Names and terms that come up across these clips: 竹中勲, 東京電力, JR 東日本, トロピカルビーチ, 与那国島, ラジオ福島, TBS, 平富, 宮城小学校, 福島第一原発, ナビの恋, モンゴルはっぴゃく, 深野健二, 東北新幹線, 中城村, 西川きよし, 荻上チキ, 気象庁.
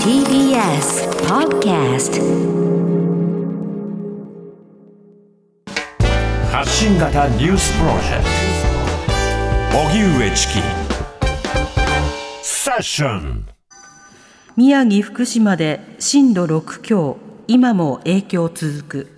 TBS Podcast 発信型ニュースプロジェクト荻上チキセッション。宮城福島で震度6強、今も影響続く。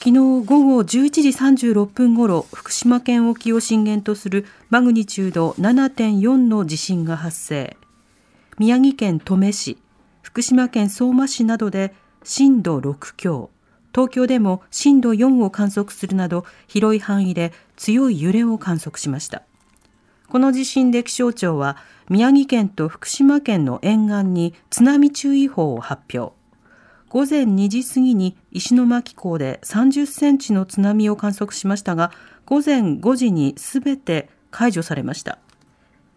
昨日午後11時36分ごろ、福島県沖を震源とするマグニチュード 7.4 の地震が発生。宮城県登米市、福島県相馬市などで震度6強、東京でも震度4を観測するなど、広い範囲で強い揺れを観測しました。この地震で気象庁は、宮城県と福島県の沿岸に津波注意報を発表。午前2時過ぎに石巻港で30センチの津波を観測しましたが、午前5時にすべて解除されました。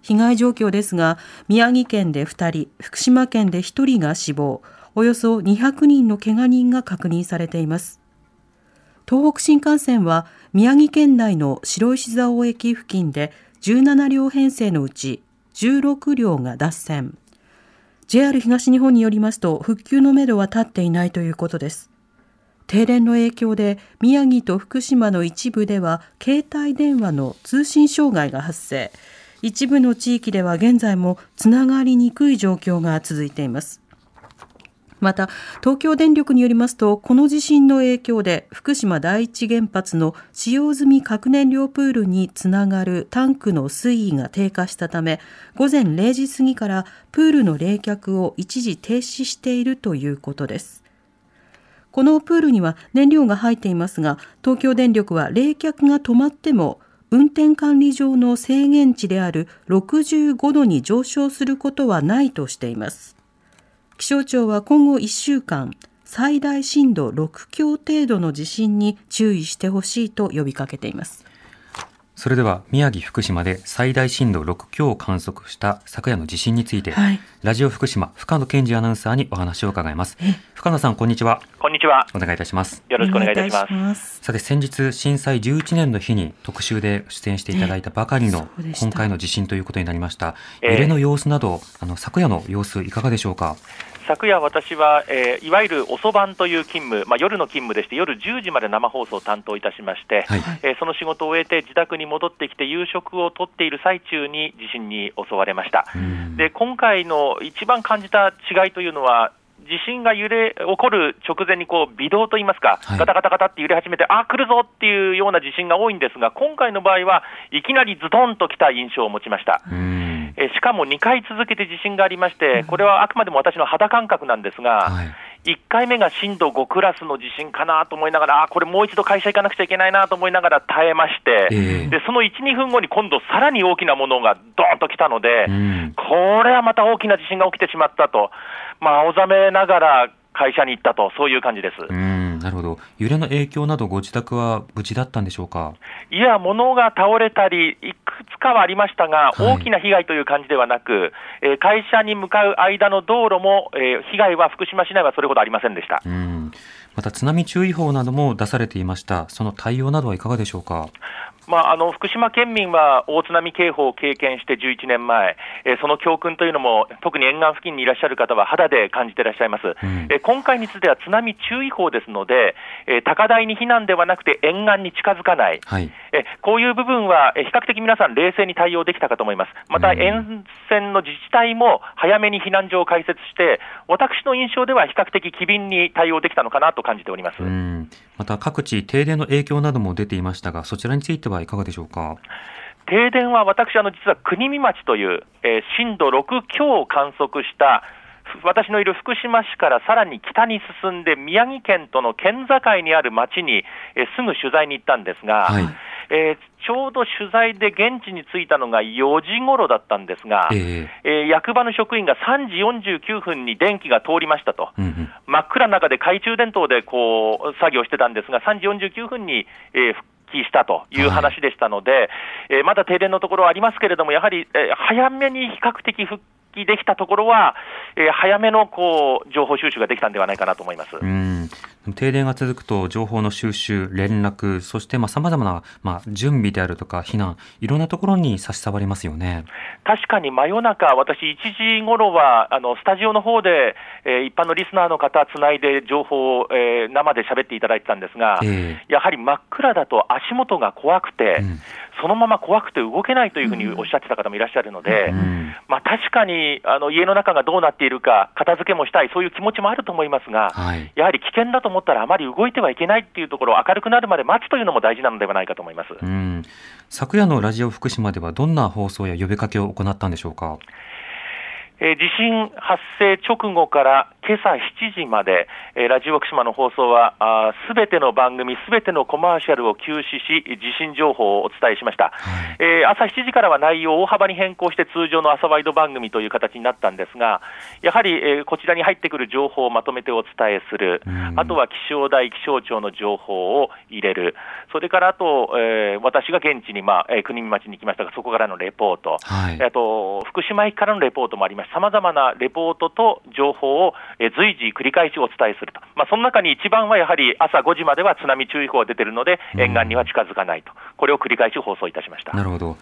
被害状況ですが、宮城県で2人、福島県で1人が死亡、およそ200人のけが人が確認されています。東北新幹線は宮城県内の白石蔵王駅付近で17両編成のうち16両が脱線。JR 東日本によりますと、復旧のめどは立っていないということです。停電の影響で、宮城と福島の一部では携帯電話の通信障害が発生。一部の地域では現在もつながりにくい状況が続いています。また、東京電力によりますと、この地震の影響で福島第一原発の使用済み核燃料プールにつながるタンクの水位が低下したため、午前0時過ぎからプールの冷却を一時停止しているということです。このプールには燃料が入っていますが、東京電力は冷却が止まっても運転管理上の制限値である65度に上昇することはないとしています。気象庁は今後1週間、最大震度6強程度の地震に注意してほしいと呼びかけています。それでは宮城福島で最大震度6強を観測した昨夜の地震について、ラジオ福島深野健二アナウンサーにお話を伺います。深野さん、こんにちは。こんにちは。お願いいたします。よろしくお願いいたします。さて、先日震災11年の日に特集で出演していただいたばかりの今回の地震ということになりました。揺れの様子など、昨夜の様子いかがでしょうか。昨夜私は、いわゆる遅番という勤務、夜の勤務でして、夜10時まで生放送を担当いたしまして、その仕事を終えて自宅に戻ってきて夕食をとっている最中に地震に襲われました。で、今回の一番感じた違いというのは、地震が起こる直前に微動といいますか、ガタガタガタって揺れ始めて、来るぞっていうような地震が多いんですが、今回の場合はいきなりズドンときた印象を持ちました。しかも2回続けて地震がありまして、これはあくまでも私の肌感覚なんですが、1回目が震度5クラスの地震かなと思いながら、これもう一度会社行かなくちゃいけないなと思いながら耐えまして、でその 1,2 分後に今度さらに大きなものがドーンと来たので、これはまた大きな地震が起きてしまったと、青ざめながら会社に行ったと、そういう感じです。なるほど。揺れの影響などご自宅は無事だったんでしょうか。いや、物が倒れたりいくつかはありましたが、大きな被害という感じではなく、会社に向かう間の道路も、被害は福島市内はそれほどありませんでした。また津波注意報なども出されていました。その対応などはいかがでしょうか。福島県民は大津波警報を経験して11年前、その教訓というのも特に沿岸付近にいらっしゃる方は肌で感じていらっしゃいます。今回については津波注意報ですので、高台に避難ではなくて沿岸に近づかない、こういう部分は比較的皆さん冷静に対応できたかと思います。また沿線の自治体も早めに避難所を開設して、私の印象では比較的機敏に対応できたのかなと感じております。また各地停電の影響なども出ていましたが、そちらについてはいかがでしょうか。停電は私実は国見町という、震度6強を観測した私のいる福島市からさらに北に進んで宮城県との県境にある町に、すぐ取材に行ったんですが、ちょうど取材で現地に着いたのが4時頃だったんですが、役場の職員が3時49分に電気が通りましたと、真っ暗の中で懐中電灯で作業してたんですが、3時49分に、復帰したという話でしたので、まだ停電のところはありますけれども、やはり、早めに比較的復揮できたところは、早めのこう情報収集ができたんではないかなと思います。うん、停電が続くと情報の収集、連絡、そしてさまざまな、準備であるとか避難、いろんなところに差し障りますよね。確かに真夜中、私1時頃はスタジオの方で、一般のリスナーの方つないで情報を、生で喋っていただいてたんですが、やはり真っ暗だと足元が怖くて、そのまま怖くて動けないというふうにおっしゃってた方もいらっしゃるので、確かに家の中がどうなっているか片付けもしたい、そういう気持ちもあると思いますが、やはり危険だと思ったらあまり動いてはいけないっていうところを明るくなるまで待つというのも大事なのではないかと思います。うん、昨夜のラジオ福島ではどんな放送や呼びかけを行ったんでしょうか。地震発生直後から今朝7時まで、ラジオ福島の放送はすべての番組、すべてのコマーシャルを休止し、地震情報をお伝えしました、朝7時からは内容を大幅に変更して通常の朝ワイド番組という形になったんですが、やはり、こちらに入ってくる情報をまとめてお伝えする、あとは気象台、気象庁の情報を入れる、それからあと、私が現地に、国見町に行きましたが、そこからのレポート、あと福島駅からのレポートもありました。さまざまなレポートと情報を随時繰り返しお伝えすると、その中に一番はやはり朝5時までは津波注意報が出ているので沿岸には近づかないと、これを繰り返し放送いたしました。なるほど。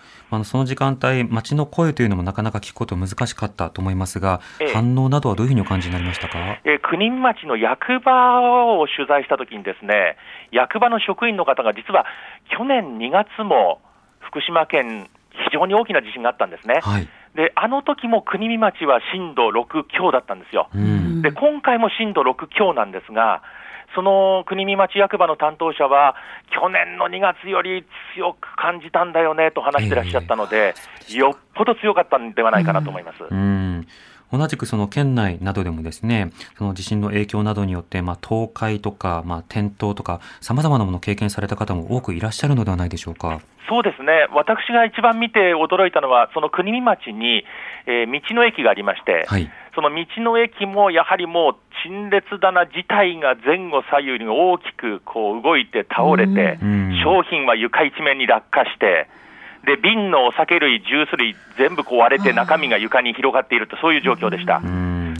その時間帯、街の声というのもなかなか聞くこと難しかったと思いますが、反応などはどういうふうにお感じになりましたか。国見町の役場を取材したときにですね、役場の職員の方が実は去年2月も福島県非常に大きな地震があったんですね、であの時も国見町は震度6強だったんですよ。で今回も震度6強なんですが、その国見町役場の担当者は去年の2月より強く感じたんだよねと話してらっしゃったので、よっぽど強かったんではないかなと思います。同じくその県内などでもですね、その地震の影響などによって、倒壊とか、転倒とか様々なものを経験された方も多くいらっしゃるのではないでしょうか。そうですね、私が一番見て驚いたのはその国見町に、道の駅がありまして、その道の駅もやはりもう陳列棚自体が前後左右に大きくこう動いて倒れて、商品は床一面に落下して、で瓶のお酒類、ジュース類全部こう割れて中身が床に広がっていると、そういう状況でした。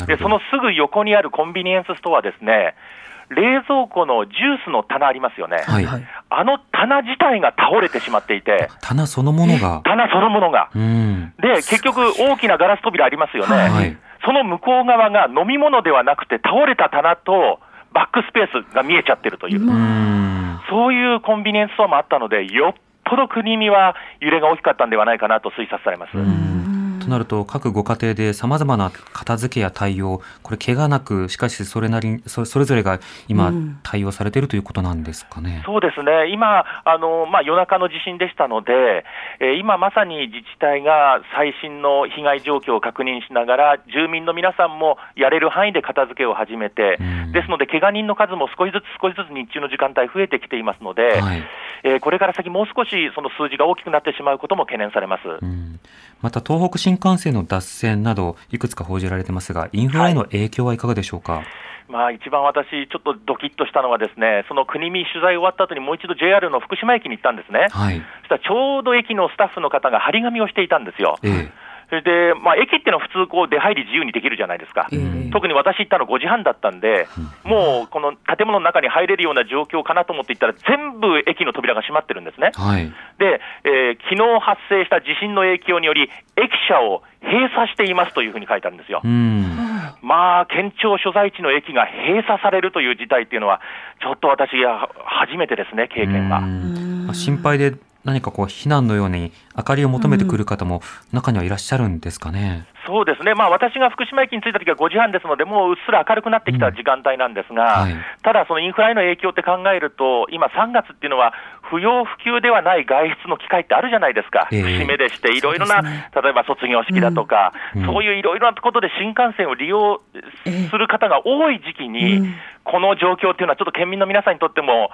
でそのすぐ横にあるコンビニエンスストアですね、冷蔵庫のジュースの棚ありますよね、あの棚自体が倒れてしまっていて、棚そのものがで結局大きなガラス扉ありますよね、その向こう側が飲み物ではなくて倒れた棚とバックスペースが見えちゃってるという、そういうコンビニエンスストアもあったので、よっこの国には揺れが大きかったんではないかなと推察されます。となると各ご家庭でさまざまな片付けや対応、これ怪我なく、しかしそれぞれが今対応されているということなんですかね。そうですね、今夜中の地震でしたので、今まさに自治体が最新の被害状況を確認しながら、住民の皆さんもやれる範囲で片付けを始めて、ですので怪我人の数も少しずつ日中の時間帯増えてきていますので、これから先もう少しその数字が大きくなってしまうことも懸念されます。また東北新幹線の脱線などいくつか報じられていますが、インフラへの影響はいかがでしょうか。一番私ちょっとドキッとしたのはですね、その国見取材終わった後にもう一度 JR の福島駅に行ったんですね、そしたらちょうど駅のスタッフの方が張り紙をしていたんですよ、で駅ってのは普通こう出入り自由にできるじゃないですか、特に私行ったの5時半だったんで、もうこの建物の中に入れるような状況かなと思って行ったら全部駅の扉が閉まってるんですね、で、昨日発生した地震の影響により駅舎を閉鎖していますというふうに書いてあるんですよ。県庁所在地の駅が閉鎖されるという事態っていうのはちょっと私は初めてですね、経験が。心配で何かこう避難のように明かりを求めてくる方も中にはいらっしゃるんですかね。そうですね、私が福島駅に着いた時は5時半ですので、もううっすら明るくなってきた時間帯なんですが、ただそのインフラへの影響って考えると、今3月っていうのは不要不急ではない外出の機会ってあるじゃないですか、節目でして、いろいろな、例えば卒業式だとか、そういういろいろなことで新幹線を利用する方が多い時期に、この状況っていうのはちょっと県民の皆さんにとっても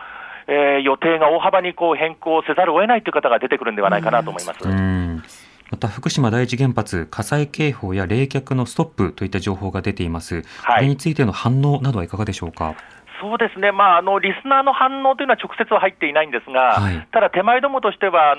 予定が大幅にこう変更せざるを得ないという方が出てくるんではないかなと思います。また福島第一原発火災警報や冷却のストップといった情報が出ています、これについての反応などはいかがでしょうか。そうですね、リスナーの反応というのは直接は入っていないんですが、ただ手前どもとしては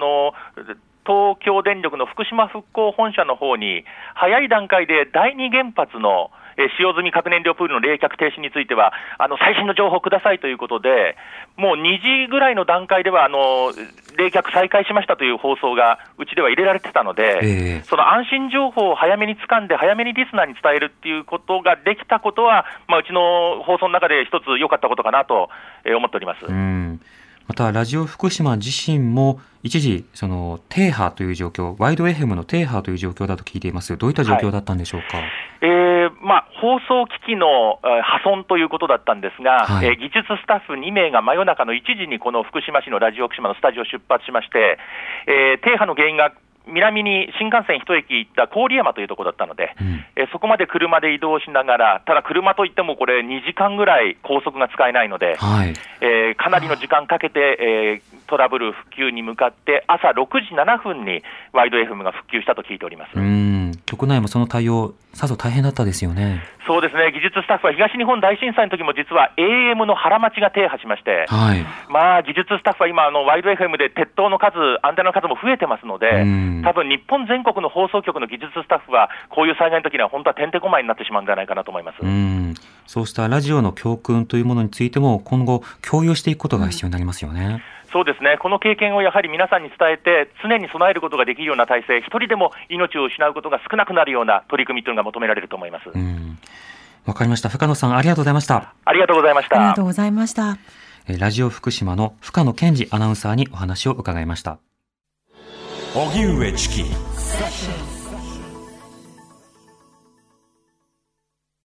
東京電力の福島復興本社の方に早い段階で第2原発の使用済み核燃料プールの冷却停止については最新の情報をくださいということで、もう2時ぐらいの段階では冷却再開しましたという放送がうちでは入れられてたので、その安心情報を早めに掴んで早めにリスナーに伝えるっていうことができたことは、うちの放送の中で一つ良かったことかなと思っております。またラジオ福島自身も一時その停波という状況、ワイド FM の停波という状況だと聞いています。どういった状況だったんでしょうか。はい、放送機器の破損ということだったんですが、はい、技術スタッフ2名が真夜中の1時にこの福島市のラジオ福島のスタジオを出発しまして、停波の原因が南に新幹線一駅行った郡山というところだったので、そこまで車で移動しながら、ただ車といってもこれ2時間ぐらい高速が使えないので、かなりの時間かけて、トラブル復旧に向かって朝6時7分にワイド FM が復旧したと聞いております。局内もその対応さぞ大変だったですよね。そうですね、技術スタッフは東日本大震災の時も実は AM の原町が停波しまして、技術スタッフは今ワイド FM で鉄塔の数、アンテナの数も増えてますので、多分日本全国の放送局の技術スタッフはこういう災害の時には本当はてんてこまいになってしまうんじゃないかなと思います。そうしたラジオの教訓というものについても今後共有していくことが必要になりますよね。そうですね、この経験をやはり皆さんに伝えて常に備えることができるような体制、一人でも命を失うことが少なくなるような取り組みというのが求められると思います。わかりました。深野さん、ありがとうございました。ありがとうございました。ありがとうございました。ラジオ福島の深野健二アナウンサーにお話を伺いました。荻上チキ